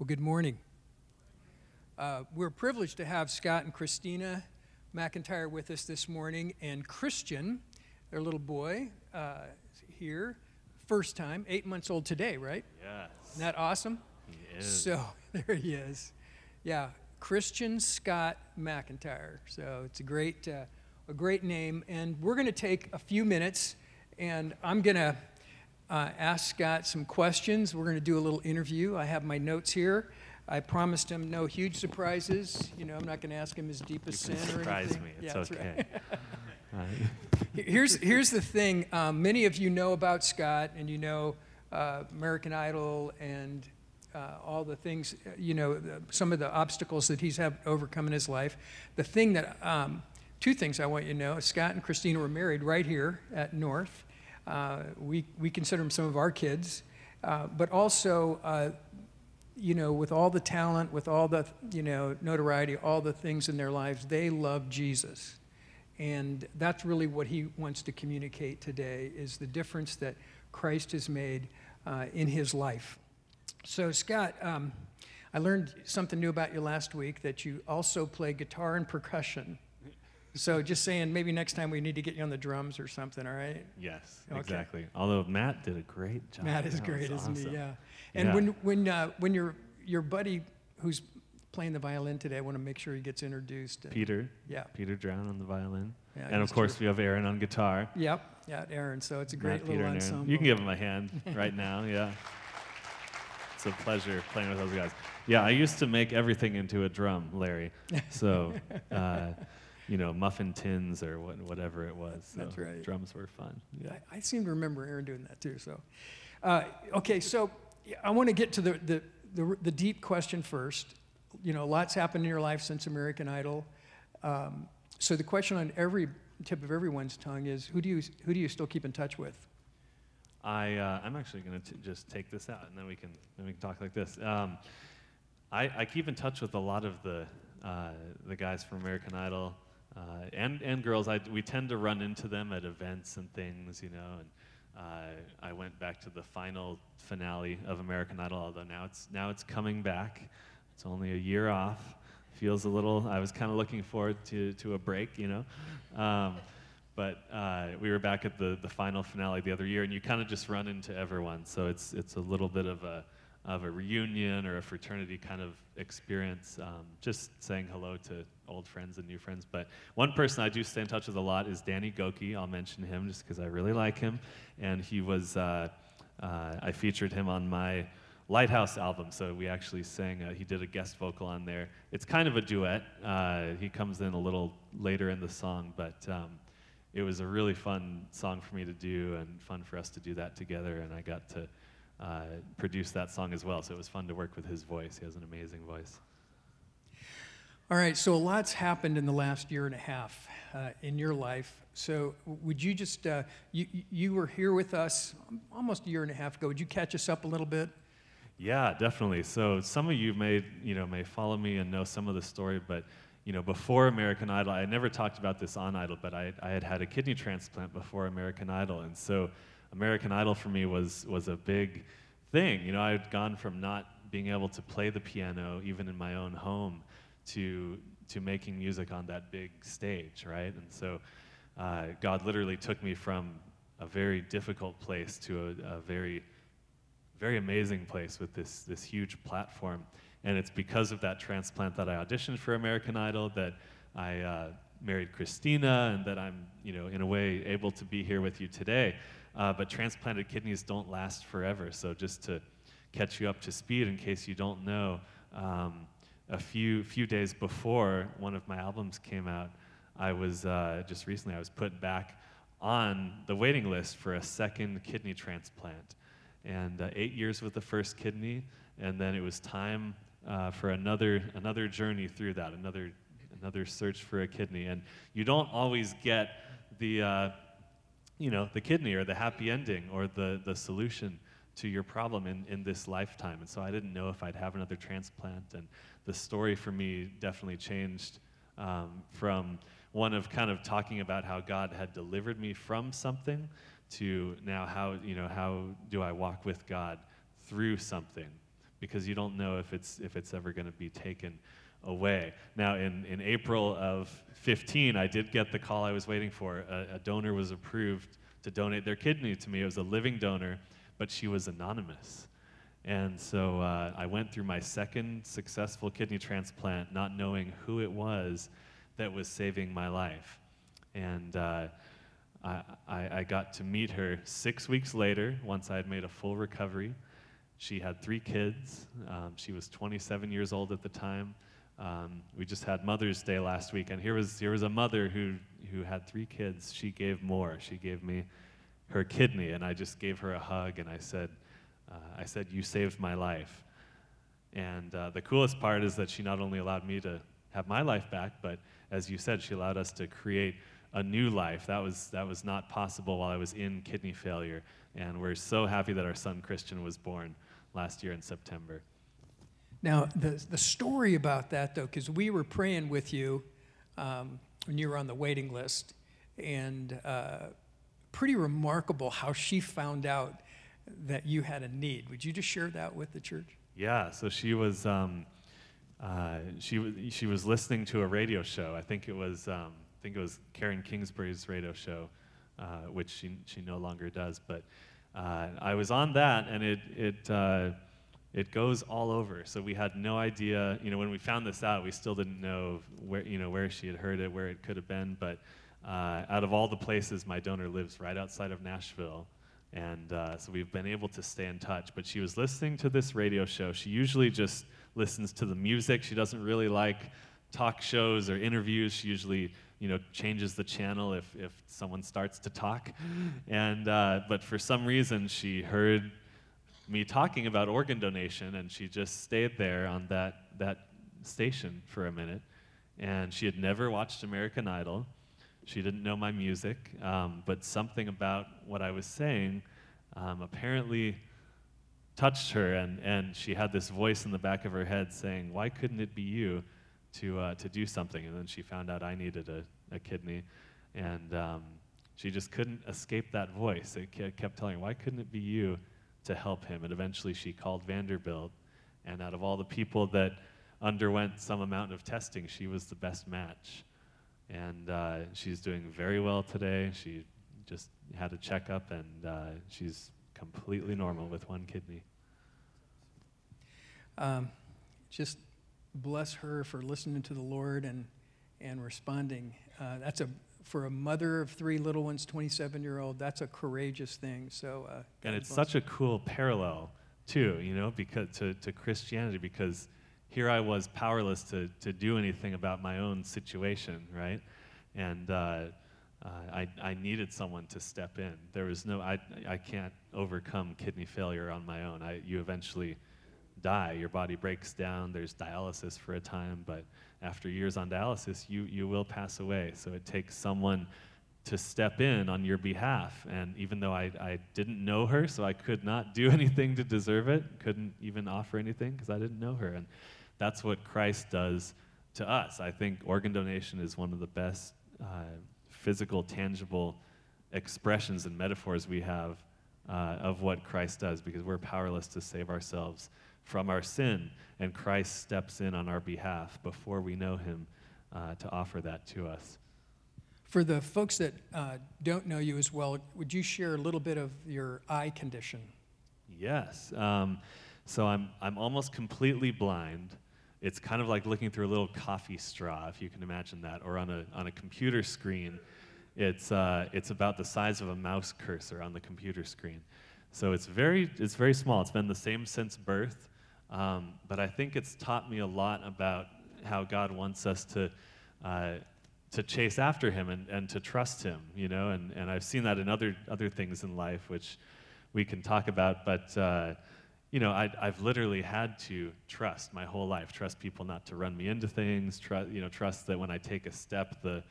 Well, good morning. We're privileged to have Scott and Christina MacIntyre with us this morning, and Christian, their little boy, here, first time, 8 months old today, right? Yes. Isn't that awesome? He is. So, there he is. Yeah, Christian Scott MacIntyre. So, it's a great name, and we're going to take a few minutes, and I'm going to ask Scott some questions. We're going to do a little interview. I have my notes here. I promised him no huge surprises. You know, I'm not going to ask him his deepest sin or anything. You can surprise me. It's okay. Right. Here's the thing. Many of you know about Scott, and you know American Idol and all the things, you know, some of the obstacles that he's had overcome in his life. The thing that, two things I want you to know. Scott and Christina were married right here at North. We consider them some of our kids, but also, you know, with all the talent, with all the, you know, notoriety, all the things in their lives, they love Jesus. And that's really what he wants to communicate today, is the difference that Christ has made in his life. So, Scott, I learned something new about you last week, that you also play guitar and percussion. So just saying, maybe next time we need to get you on the drums or something, all right? Yes, okay. Exactly. Although Matt did a great job. Matt is great, isn't awesome. He? Yeah. And yeah. When your buddy who's playing the violin today, I want to make sure he gets introduced. Peter. Yeah. Peter Drown on the violin. Yeah, and of course, we have Aaron on guitar. Yep. Yeah, Aaron. So it's a great Matt, little Peter, ensemble. And you can give him a hand right now. Yeah. It's a pleasure playing with those guys. Yeah, I used to make everything into a drum, Larry. So. You know, muffin tins or whatever it was. So that's right. Drums were fun. Yeah. I seem to remember Aaron doing that too. So, okay. So, I want to get to the deep question first. You know, lots happened in your life since American Idol. So the question on every tip of everyone's tongue is, who do you still keep in touch with? I'm actually going to just take this out, and then we can talk like this. I keep in touch with a lot of the guys from American Idol. And girls, we tend to run into them at events and things, you know. And I went back to the finale of American Idol, although now it's coming back. It's only a year off. Feels a little. I was kind of looking forward to a break, you know. But we were back at the final finale the other year, and you kind of just run into everyone. So it's a little bit of a reunion or a fraternity kind of experience, just saying hello to old friends and new friends. But one person I do stay in touch with a lot is Danny Gokey. I'll mention him just because I really like him. And he was, I featured him on my Lighthouse album. So we actually sang, he did a guest vocal on there. It's kind of a duet. He comes in a little later in the song, but it was a really fun song for me to do and fun for us to do that together. And I got to produced that song as well, so it was fun to work with his voice. He has an amazing voice. All right, so a lot's happened in the last year and a half in your life. So would you just, you were here with us almost a year and a half ago. Would you catch us up a little bit? Yeah, definitely. So some of you may follow me and know some of the story, but you know, before American Idol, I never talked about this on Idol, but I had had a kidney transplant before American Idol, and so American Idol for me was a big thing. You know, I had gone from not being able to play the piano even in my own home to making music on that big stage, right? And so God literally took me from a very difficult place to a very, very amazing place with this huge platform. And it's because of that transplant that I auditioned for American Idol, that I married Christina, and that I'm, you know, in a way able to be here with you today. But transplanted kidneys don't last forever. So just to catch you up to speed, in case you don't know, a few days before one of my albums came out, I was just recently I was put back on the waiting list for a second kidney transplant, and 8 years with the first kidney, and then it was time for another journey through that, another search for a kidney, and you don't always get the you know, the kidney or the happy ending or the solution to your problem in this lifetime. And so I didn't know if I'd have another transplant. And the story for me definitely changed from one of kind of talking about how God had delivered me from something to now how do I walk with God through something. because you don't know if it's ever going to be taken away. Now, in April of 15, I did get the call I was waiting for. A donor was approved to donate their kidney to me. It was a living donor, but she was anonymous. And so I went through my second successful kidney transplant, not knowing who it was that was saving my life. And I got to meet her 6 weeks later, once I had made a full recovery. She had 3 kids. She was 27 years old at the time. We just had Mother's Day last week, and here was a mother who had 3 kids. She gave more. She gave me her kidney, and I just gave her a hug, and I said, you saved my life. And the coolest part is that she not only allowed me to have my life back, but as you said, she allowed us to create a new life. That was not possible while I was in kidney failure, and we're so happy that our son Christian was born last year in September. Now, the story about that, though, because we were praying with you when you were on the waiting list, and pretty remarkable how she found out that you had a need. Would you just share that with the church? Yeah, so she was listening to a radio show. I think it was Karen Kingsbury's radio show, which she no longer does. But I was on that, and it goes all over. So we had no idea, when we found this out, we still didn't know where she had heard it, where it could have been. But out of all the places, my donor lives right outside of Nashville. And so we've been able to stay in touch. But she was listening to this radio show. She usually just listens to the music. She doesn't really like talk shows or interviews. She usually, changes the channel if someone starts to talk. And but for some reason, she heard me talking about organ donation, and she just stayed there on that station for a minute. And she had never watched American Idol. She didn't know my music, but something about what I was saying apparently touched her, and she had this voice in the back of her head saying, why couldn't it be you to do something? And then she found out I needed a kidney, and she just couldn't escape that voice. It kept telling her, why couldn't it be you to help him? And eventually she called Vanderbilt, and out of all the people that underwent some amount of testing, she was the best match. And she's doing very well today. She just had a checkup, and she's completely normal with one kidney. Just bless her for listening to the Lord and responding. For a mother of 3 little ones, 27-year-old, that's a courageous thing. So, and it's such a cool parallel, too, because to Christianity, because here I was powerless to do anything about my own situation, right? And I needed someone to step in. There was no, I can't overcome kidney failure on my own. You eventually die. Your body breaks down. There's dialysis for a time, but after years on dialysis, you will pass away. So it takes someone to step in on your behalf. And even though I didn't know her, so I could not do anything to deserve it, couldn't even offer anything because I didn't know her. And that's what Christ does to us. I think organ donation is one of the best physical, tangible expressions and metaphors we have of what Christ does, because we're powerless to save ourselves from our sin, and Christ steps in on our behalf before we know him to offer that to us. For the folks that don't know you as well, would you share a little bit of your eye condition? Yes. So I'm almost completely blind. It's kind of like looking through a little coffee straw, if you can imagine that, or on a computer screen. It's about the size of a mouse cursor on the computer screen. So it's very small. It's been the same since birth, but I think it's taught me a lot about how God wants us to chase after him and to trust him, and I've seen that in other things in life, which we can talk about, but I've literally had to trust my whole life, trust people not to run me into things, trust that when I take a step, the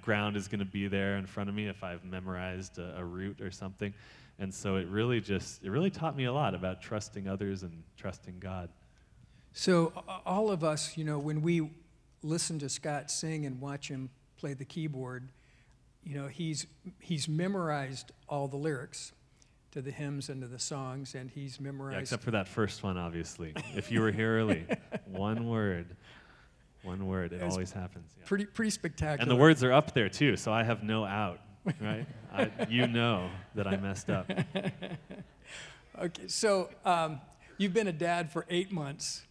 ground is going to be there in front of me if I've memorized a route or something. And so it really taught me a lot about trusting others and trusting God. So all of us, when we listen to Scott sing and watch him play the keyboard, he's memorized all the lyrics to the hymns and to the songs, and he's memorized. Yeah, except for that first one, obviously. If you were here early, one word. It always happens. Yeah. Pretty spectacular. And the words are up there too, so I have no out, right? You know that I messed up. Okay, so you've been a dad for 8 months.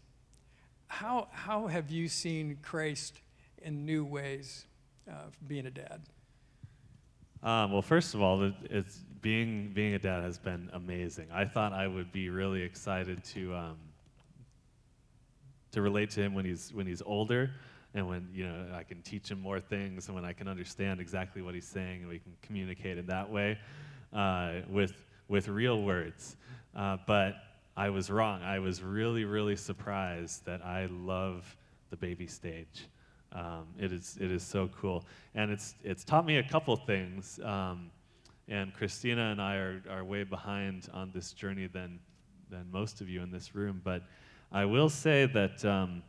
How have you seen Christ in new ways being a dad? Well, first of all, it's being a dad has been amazing. I thought I would be really excited to relate to him when he's older, and when I can teach him more things, and when I can understand exactly what he's saying, and we can communicate in that way with real words. But I was wrong. I was really, really surprised that I love the baby stage. It is so cool, and it's taught me a couple things. And Christina and I are way behind on this journey than most of you in this room. But I will say that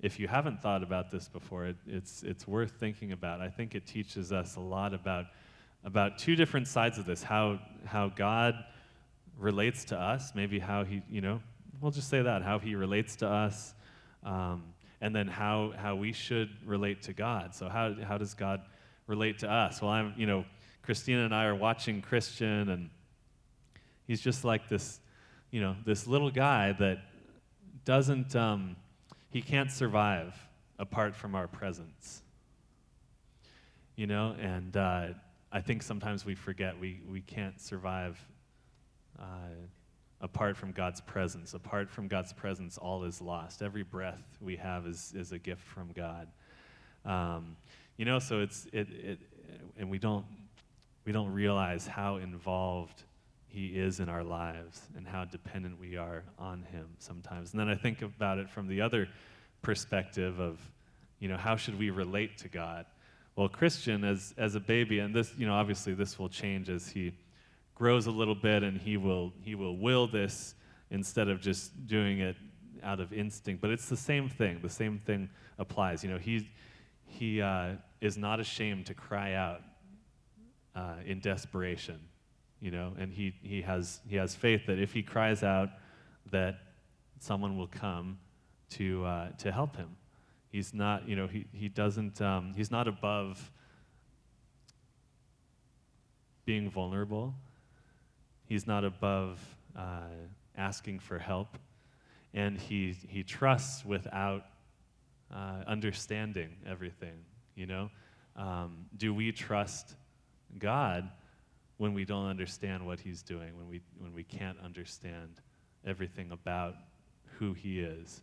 if you haven't thought about this before, it's worth thinking about. I think it teaches us a lot about two different sides of this: how God relates to us, maybe how he, we'll just say that, how he relates to us, and then how we should relate to God. So how does God relate to us? Well, Christina and I are watching Christian, and he's just like this, this little guy that doesn't, he can't survive apart from our presence, and I think sometimes we forget we can't survive apart from God's presence. Apart from God's presence, all is lost. Every breath we have is a gift from God. So and we don't realize how involved he is in our lives and how dependent we are on him sometimes. And then I think about it from the other perspective of, how should we relate to God? Well, Christian, as a baby, and this, obviously this will change as he grows a little bit, and he will this instead of just doing it out of instinct. But it's the same thing. The same thing applies. He is not ashamed to cry out in desperation, and he has faith that if he cries out, that someone will come to help him. He's not, he doesn't, he's not above being vulnerable. He's not above asking for help, and he trusts without understanding everything. Do we trust God when we don't understand what He's doing? When we can't understand everything about who He is,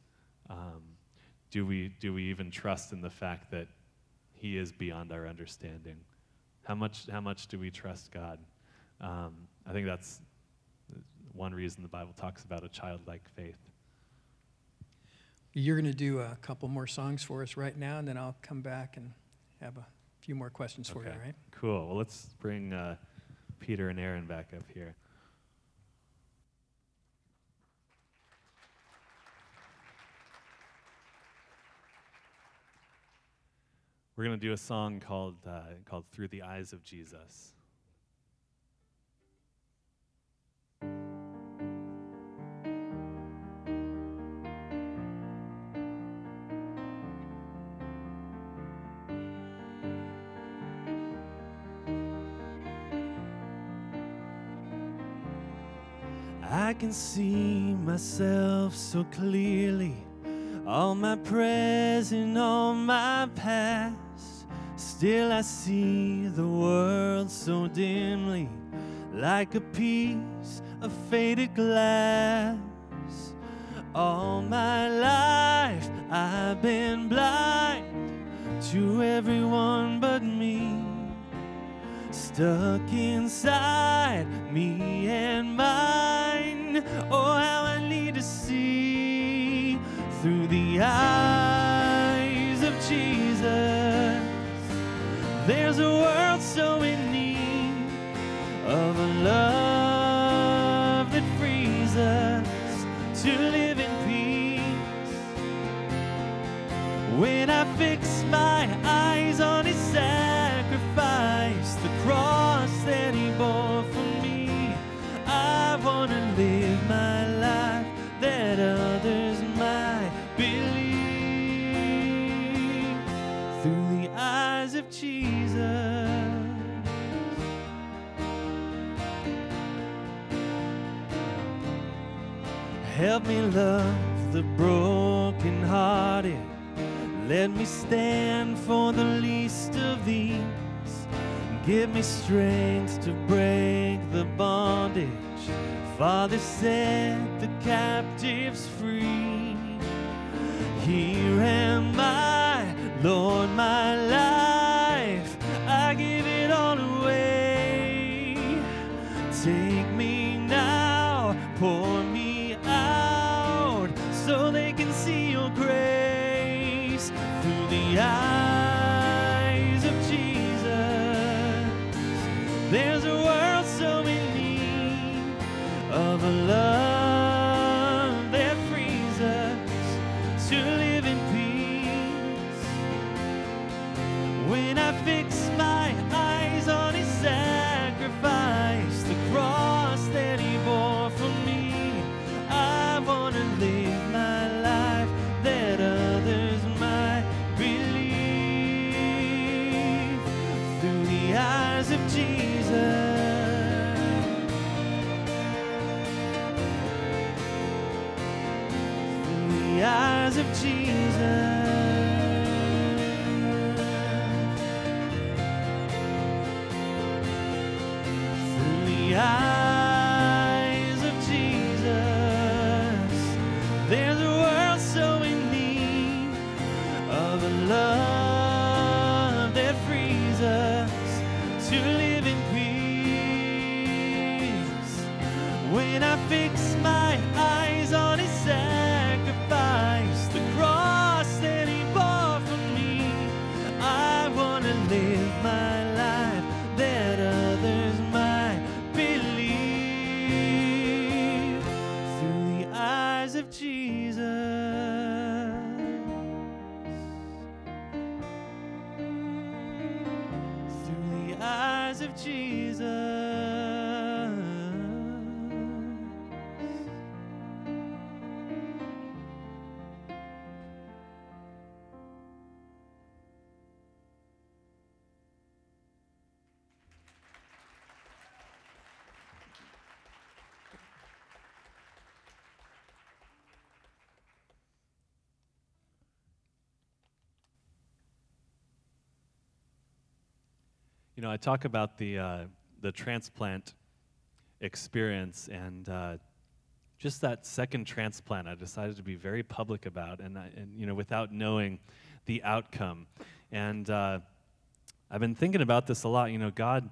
do we even trust in the fact that He is beyond our understanding? How much do we trust God? I think that's one reason the Bible talks about a childlike faith. You're going to do a couple more songs for us right now, and then I'll come back and have a few more questions for you, all right? Cool. Well, let's bring Peter and Aaron back up here. We're going to do a song called Through the Eyes of Jesus. I can see myself so clearly, all my present, all my past. Still I see the world so dimly, like a piece of faded glass. All my life I've been blind to everyone but me, stuck inside me and mine. Oh, how I need to see through the eyes of Jesus. There's a world so in need of a love that frees us to live in peace. When I fix my eyes on His sacrifice, the cross that He bore for me, Help me love the brokenhearted. Let me stand for the least of these. Give me strength to break the bondage. Father, set the captives free. Here am I, Lord, my life, I give it all away. Take me now, pour me out, so they can see your grace through the eyes of Jesus. There's a world so in need of a love of Jesus. Through the eyes of Jesus. Through the eyes of Jesus. There's a world so in need of a love to live in peace. When I fix my eyes on his sacrifice, the cross that he bore for me, I want to live my life that others might believe through the eyes of Jesus. Of Jesus, you know, I talk about the transplant experience, and just that second transplant I decided to be very public about, and you know, without knowing the outcome. And I've been thinking about this a lot. You know, God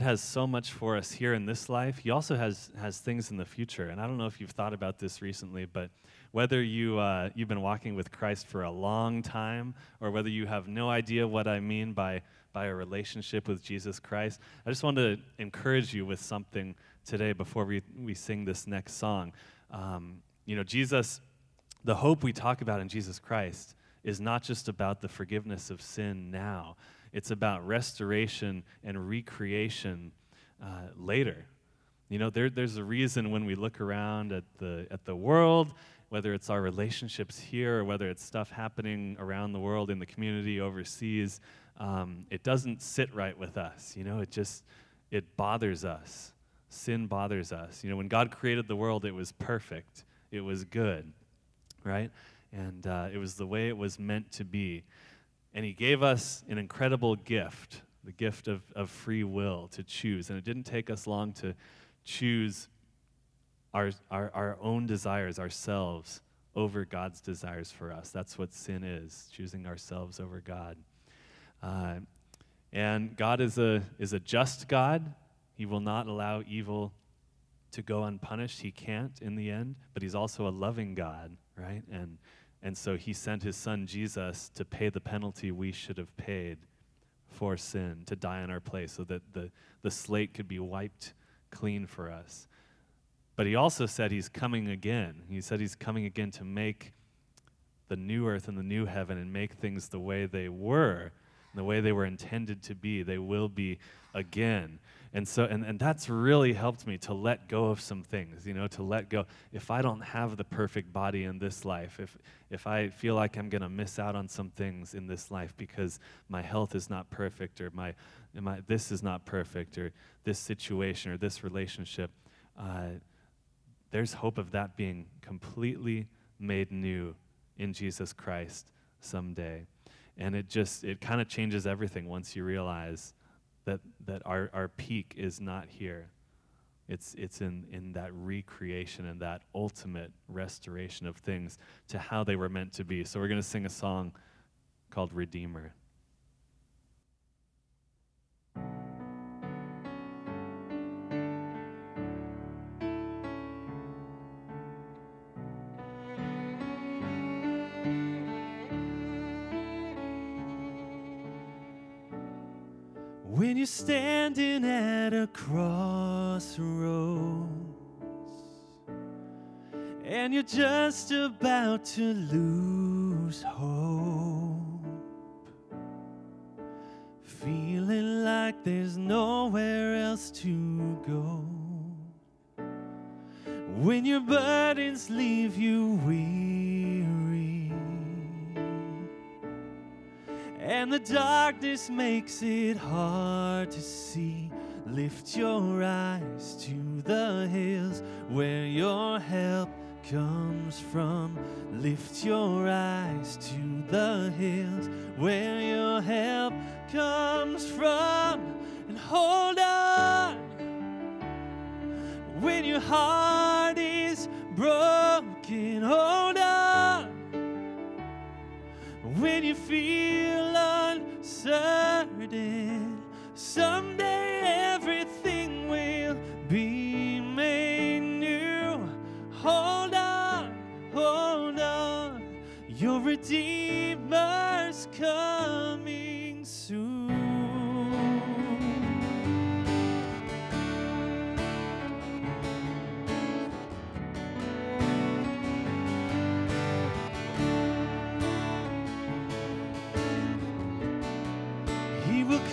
has so much for us here in this life. He also has things in the future. And I don't know if you've thought about this recently, but whether you've been walking with Christ for a long time, or whether you have no idea what I mean by a relationship with Jesus Christ, I just want to encourage you with something today before we sing this next song. You know, Jesus, the hope we talk about in Jesus Christ is not just about the forgiveness of sin now. It's about restoration and recreation later. You know, there's a reason when we look around at the world, whether it's our relationships here or whether it's stuff happening around the world in the community, overseas, it doesn't sit right with us. You know, it bothers us. Sin bothers us. You know, when God created the world, it was perfect. It was good, right? And it was the way it was meant to be. And he gave us an incredible gift, the gift of free will to choose. And it didn't take us long to choose our own desires, ourselves, over God's desires for us. That's what sin is, choosing ourselves over God. And God is a just God. He will not allow evil to go unpunished. He can't in the end, but he's also a loving God, right? And so he sent his son Jesus to pay the penalty we should have paid for sin, to die in our place so that the slate could be wiped clean for us. But he also said he's coming again. He said he's coming again to make the new earth and the new heaven and make things the way they were, the way they were intended to be. They will be again. And so, and that's really helped me to let go of some things, you know, to let go. If I don't have the perfect body in this life, if I feel like I'm going to miss out on some things in this life because my health is not perfect, or my this is not perfect, or this situation or this relationship, there's hope of that being completely made new in Jesus Christ someday. And it kind of changes everything once you realize that our peak is not here. It's in that recreation and that ultimate restoration of things to how they were meant to be. So we're going to sing a song called Redeemer. When you're standing at a crossroads and you're just about to lose hope, feeling like there's nowhere else to go, when your burdens leave you weary and the darkness makes it hard to see, lift your eyes to the hills where your help comes from. Lift your eyes to the hills where your help comes from. And hold on when your heart is broken. Hold on when you feel uncertain. Someday everything will be made new. Hold on, hold on. Your Redeemer's coming soon.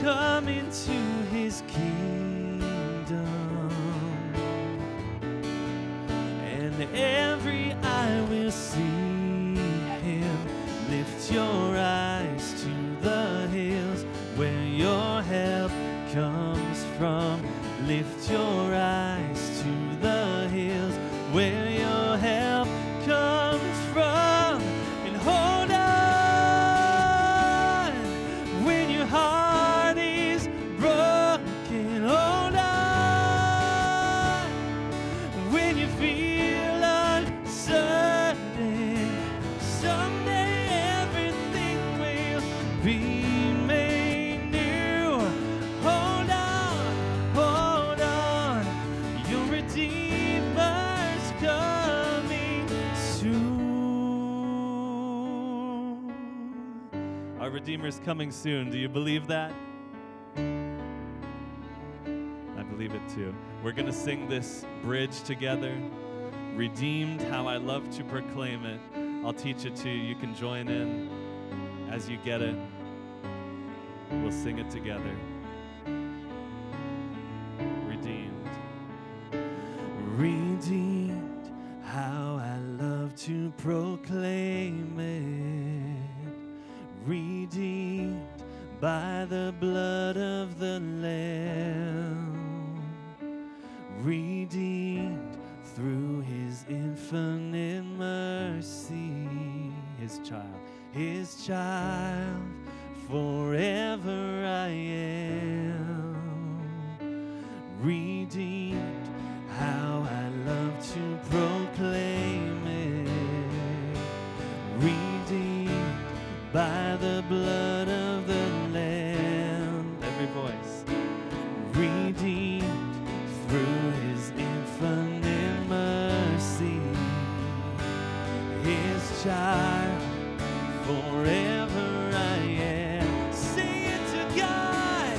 Come into his kingdom, and every eye will see him. Lift your eyes to the hills where your help comes from. Lift your eyes to the hills where your help comes from. And hold on when your heart Redeemer's coming soon. Do you believe that? I believe it too. We're going to sing this bridge together. Redeemed, how I love to proclaim it. I'll teach it to you. You can join in as you get it. We'll sing it together. Redeemed. Redeemed, how I love to proclaim it. Redeemed by the blood of the Lamb, redeemed through his infinite mercy, his child, forever I am. Redeemed, how I love to proclaim it. Redeemed by the blood of the Lamb, every voice, redeemed through his infinite mercy, his child forever I am. Sing it to God.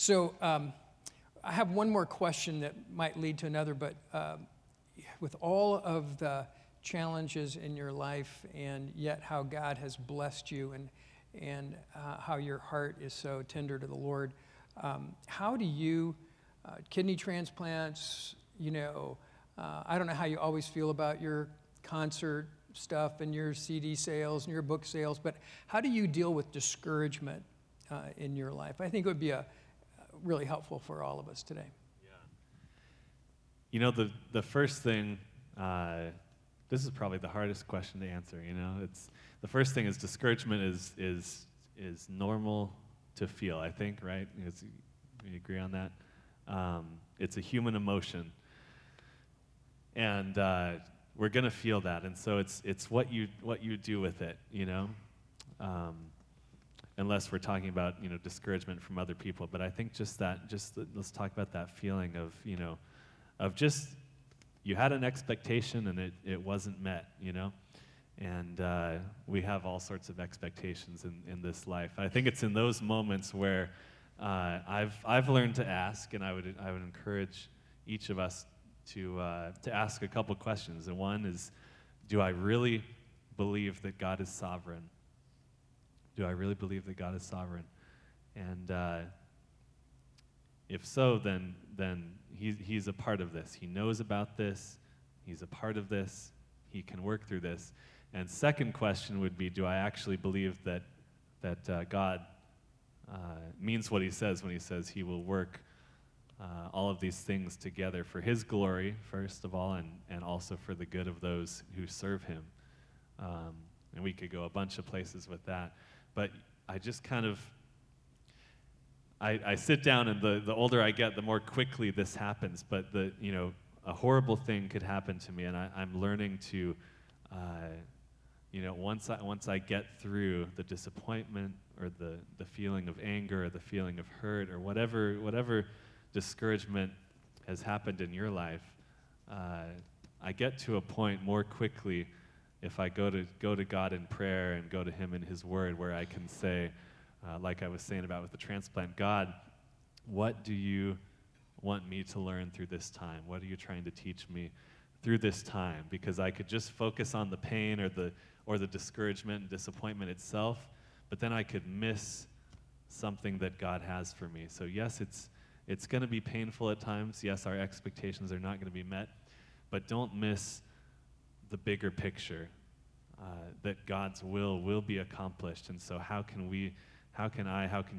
So I have one more question that might lead to another, but with all of the challenges in your life and yet how God has blessed you and how your heart is so tender to the Lord, how do you, kidney transplants, I don't know how you always feel about your concert stuff and your CD sales and your book sales, but how do you deal with discouragement in your life? I think it would be really helpful for all of us today. Yeah. The first thing, this is probably the hardest question to answer. It's the first thing is discouragement is normal to feel, I think, right? We agree on that. It's a human emotion, and we're gonna feel that, and so it's what you do with it, unless we're talking about discouragement from other people. But I think let's talk about that feeling of you had an expectation and it wasn't met, and we have all sorts of expectations in this life. I think it's in those moments where I've learned to ask, and I would encourage each of us to ask a couple questions. And one is, do I really believe that God is sovereign? Do I really believe that God is sovereign? And if so, then he's a part of this. He knows about this. He's a part of this. He can work through this. And second question would be, do I actually believe that God means what he says when he says he will work all of these things together for his glory, first of all, and also for the good of those who serve him. And we could go a bunch of places with that. But I just kind of, I sit down, and the older I get, the more quickly this happens. But a horrible thing could happen to me, and I'm learning to, once I get through the disappointment or the feeling of anger or the feeling of hurt or whatever discouragement has happened in your life, I get to a point more quickly if I go to God in prayer and go to him in his word, where I can say, like I was saying about with the transplant, God, what do you want me to learn through this time? What are you trying to teach me through this time? Because I could just focus on the pain or the discouragement and disappointment itself, but then I could miss something that God has for me. So yes, it's going to be painful at times. Yes, our expectations are not going to be met, but don't miss the bigger picture, that God's will be accomplished. And so how can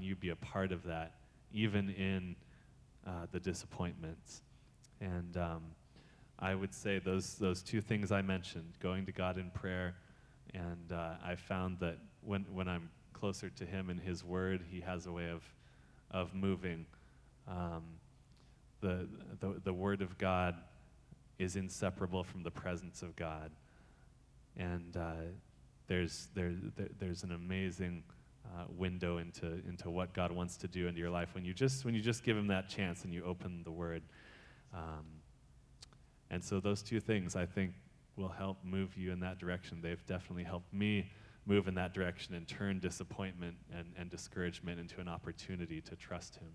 you be a part of that, even in the disappointments? And I would say those two things I mentioned, going to God in prayer, and I found that when I'm closer to him and his word, he has a way of moving. The word of God is inseparable from the presence of God, and there's an amazing window into what God wants to do into your life when you just give him that chance and you open the word. And so those two things, I think, will help move you in that direction. They've definitely helped me move in that direction and turn disappointment and discouragement into an opportunity to trust him.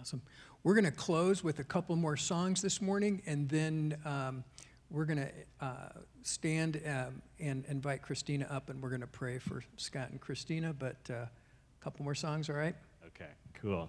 Awesome. We're going to close with a couple more songs this morning, and then we're going to stand and invite Christina up, and we're going to pray for Scott and Christina, but a couple more songs, all right? Okay, cool.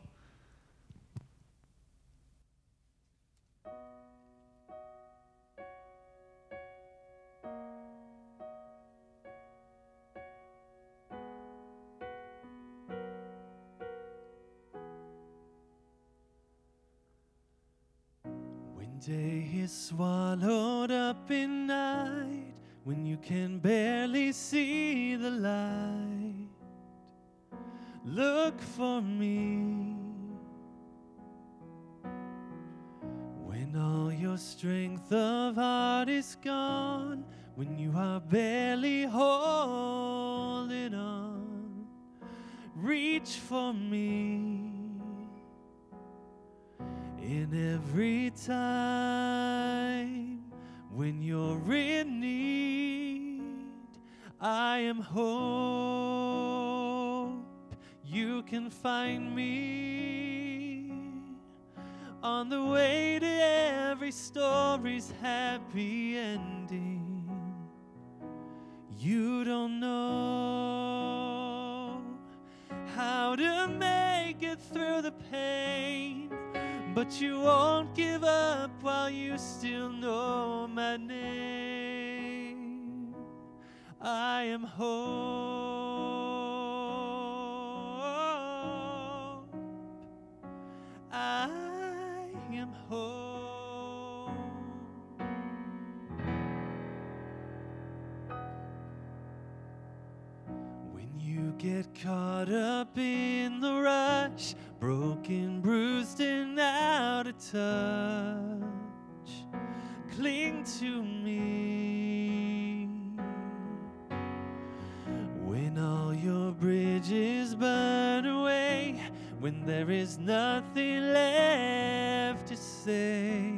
Day is swallowed up in night, when you can barely see the light. Look for me. When all your strength of heart is gone, when you are barely holding on, reach for me. In every time when you're in need, I am hope. You can find me. On the way to every story's happy ending, you don't know how to make it through the pain, but you won't give up while you still know my name. I am hope. I am hope. When you get caught up in the rush, broken, bruised, and out of touch, cling to me. When all your bridges burn away, when there is nothing left to say,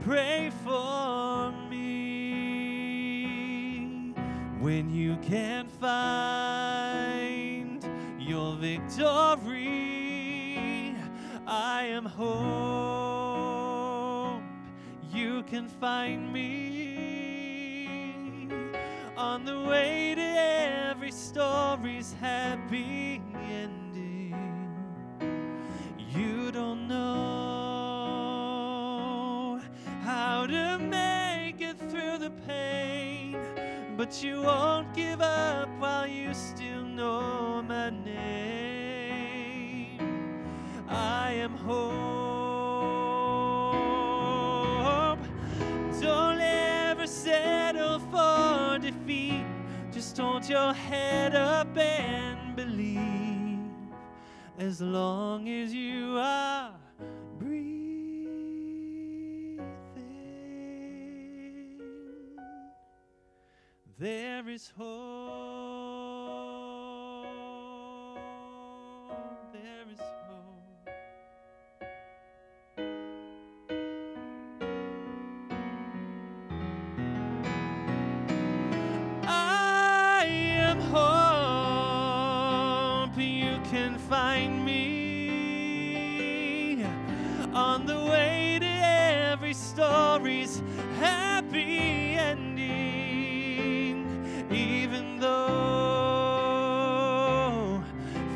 pray for me. When you can't find your victory, I am hope. You can find me on the way to every story's happy ending. You don't know how to make it through the pain, but you won't give up while you still know my name. I am hope. Don't ever settle for defeat. Just hold your head up and believe. As long as you are breathing, there is hope. There is hope. Find me on the way to every story's happy ending. Even though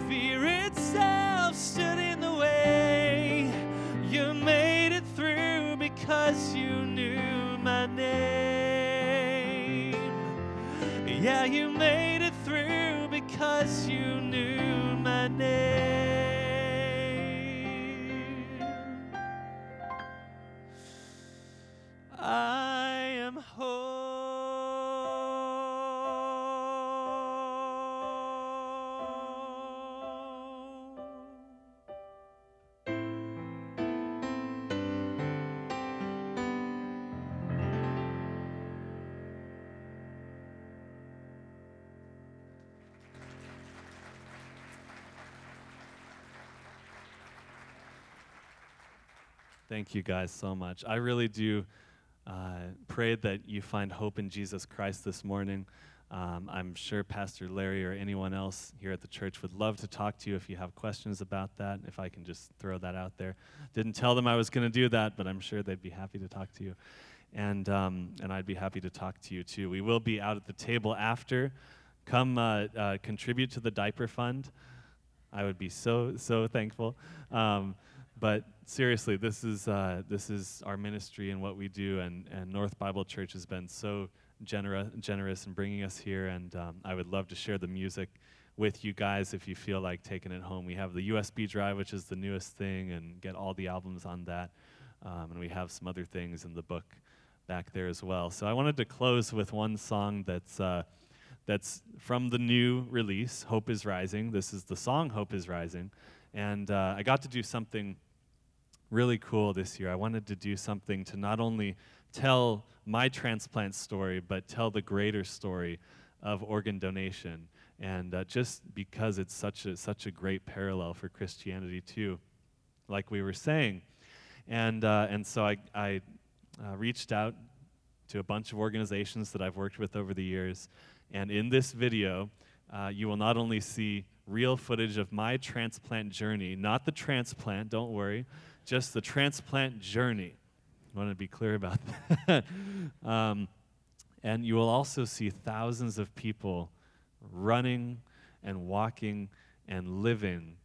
fear itself stood in the way, you made it through because you knew my name. Yeah, you made it through because you knew my name. I am hope. Thank you guys so much. I really do pray that you find hope in Jesus Christ this morning. I'm sure Pastor Larry or anyone else here at the church would love to talk to you if you have questions about that, if I can just throw that out there. Didn't tell them I was going to do that, but I'm sure they'd be happy to talk to you. And I'd be happy to talk to you too. We will be out at the table after. Come contribute to the diaper fund. I would be so thankful. But seriously, this is our ministry and what we do, and North Bible Church has been so generous in bringing us here, and I would love to share the music with you guys if you feel like taking it home. We have the USB drive, which is the newest thing, and get all the albums on that, and we have some other things in the book back there as well. So I wanted to close with one song that's from the new release, Hope is Rising. This is the song Hope is Rising. And I got to do something really cool this year. I wanted to do something to not only tell my transplant story, but tell the greater story of organ donation. And just because it's such a great parallel for Christianity too, like we were saying. And so I reached out to a bunch of organizations that I've worked with over the years. And in this video, you will not only see real footage of my transplant journey, not the transplant, don't worry, just the transplant journey. I want to be clear about that. And you will also see thousands of people running and walking and living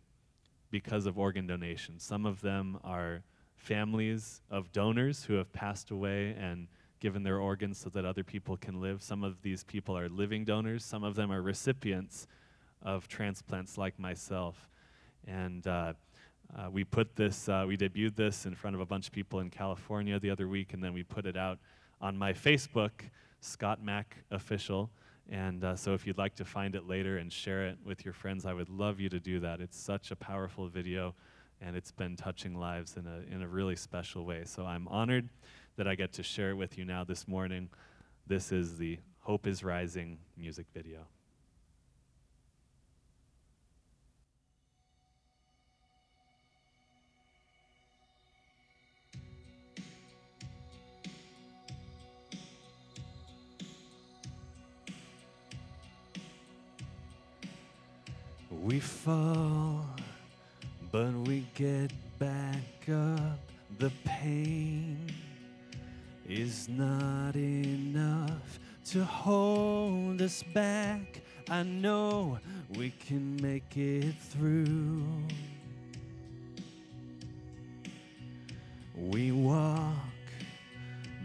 because of organ donation. Some of them are families of donors who have passed away and given their organs so that other people can live. Some of these people are living donors. Some of them are recipients of transplants like myself. And we put this, we debuted this in front of a bunch of people in California the other week, and then we put it out on my Facebook, Scott Mac Official. And so if you'd like to find it later and share it with your friends, I would love you to do that. It's such a powerful video, and it's been touching lives in a really special way. So I'm honored that I get to share it with you now this morning. This is the Hope is Rising music video. We fall, but we get back up. The pain is not enough to hold us back. I know we can make it through. We walk,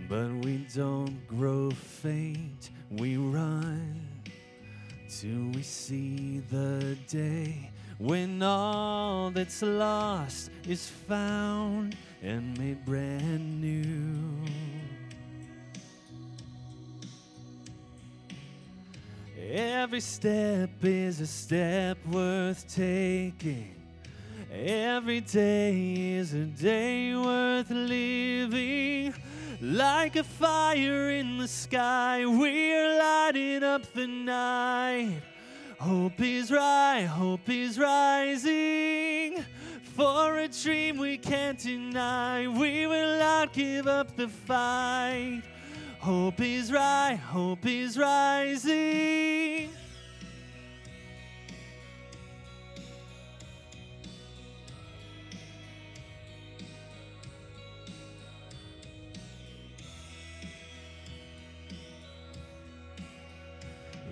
but we don't grow faint. We run till we see the day when all that's lost is found and made brand new. Every step is a step worth taking. Every day is a day worth living. Like a fire in the sky, we're lighting up the night. Hope is rising. For a dream we can't deny, we will not give up the fight. Hope is rising.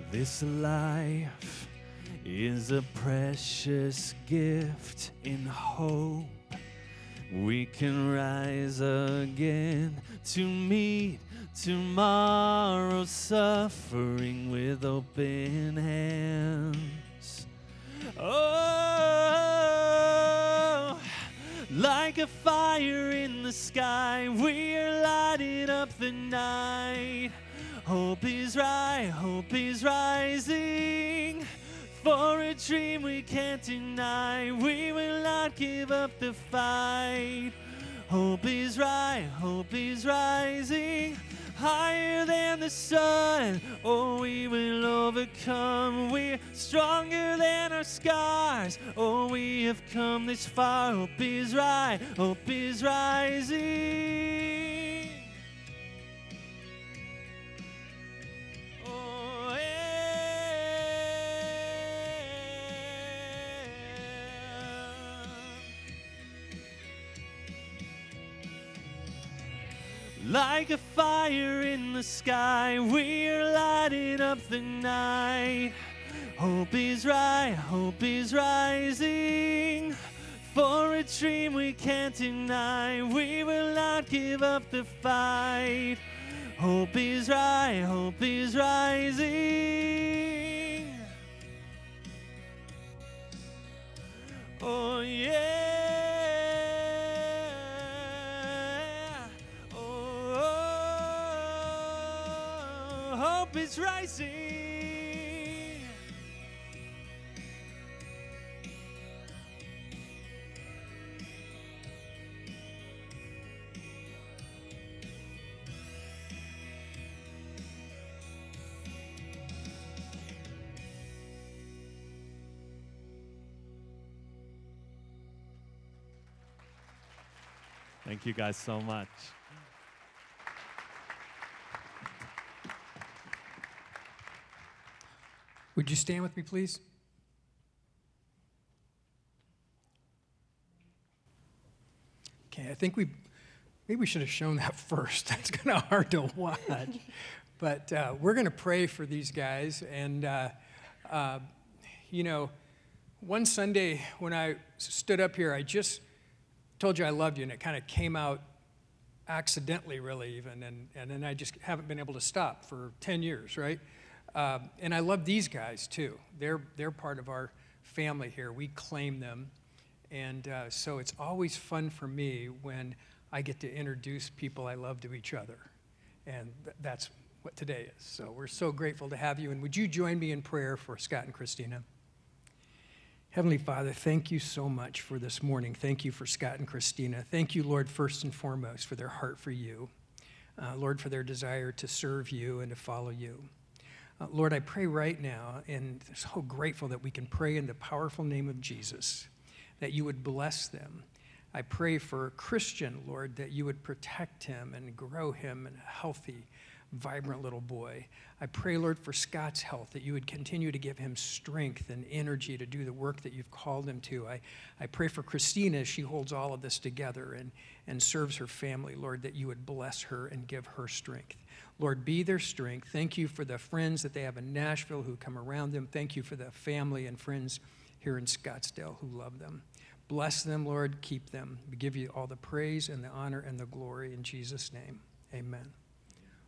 This life is a precious gift. In hope, we can rise again to meet tomorrow's suffering with open hands. Oh, like a fire in the sky, we're lighting up the night. Hope is rising. For a dream we can't deny, we will not give up the fight. Hope is rising. Higher than the sun, oh, we will overcome. We're stronger than our scars, oh, we have come this far. Hope is rising. Like a fire in the sky, we're lighting up the night. Hope is rising. For a dream we can't deny, we will not give up the fight. Hope is rising. Oh yeah. Hope is rising. Thank you guys so much. Would you stand with me, please? Okay, think we should have shown that first. That's kind of hard to watch. But we're going to pray for these guys. And, you know, one Sunday when I stood up here, I just told you I loved you, and it kind of came out accidentally, really, even. And then I just haven't been able to stop for 10 years, right? And I love these guys, too. They're part of our family here. We claim them. And so it's always fun for me when I get to introduce people I love to each other. And that's what today is. So we're so grateful to have you. And would you join me in prayer for Scott and Christina? Heavenly Father, thank you so much for this morning. Thank you for Scott and Christina. Thank you, Lord, first and foremost, for their heart for you. Lord, for their desire to serve you and to follow you. Lord, I pray right now, and I'm so grateful that we can pray in the powerful name of Jesus, that you would bless them. I pray for Christian, Lord, that you would protect him and grow him in a healthy, vibrant little boy. I pray, Lord, for Scott's health, that you would continue to give him strength and energy to do the work that you've called him to. I pray for Christina as she holds all of this together and serves her family, Lord, that you would bless her and give her strength. Lord, be their strength. Thank you for the friends that they have in Nashville who come around them. Thank you for the family and friends here in Scottsdale who love them. Bless them, Lord. Keep them. We give you all the praise and the honor and the glory in Jesus' name. Amen.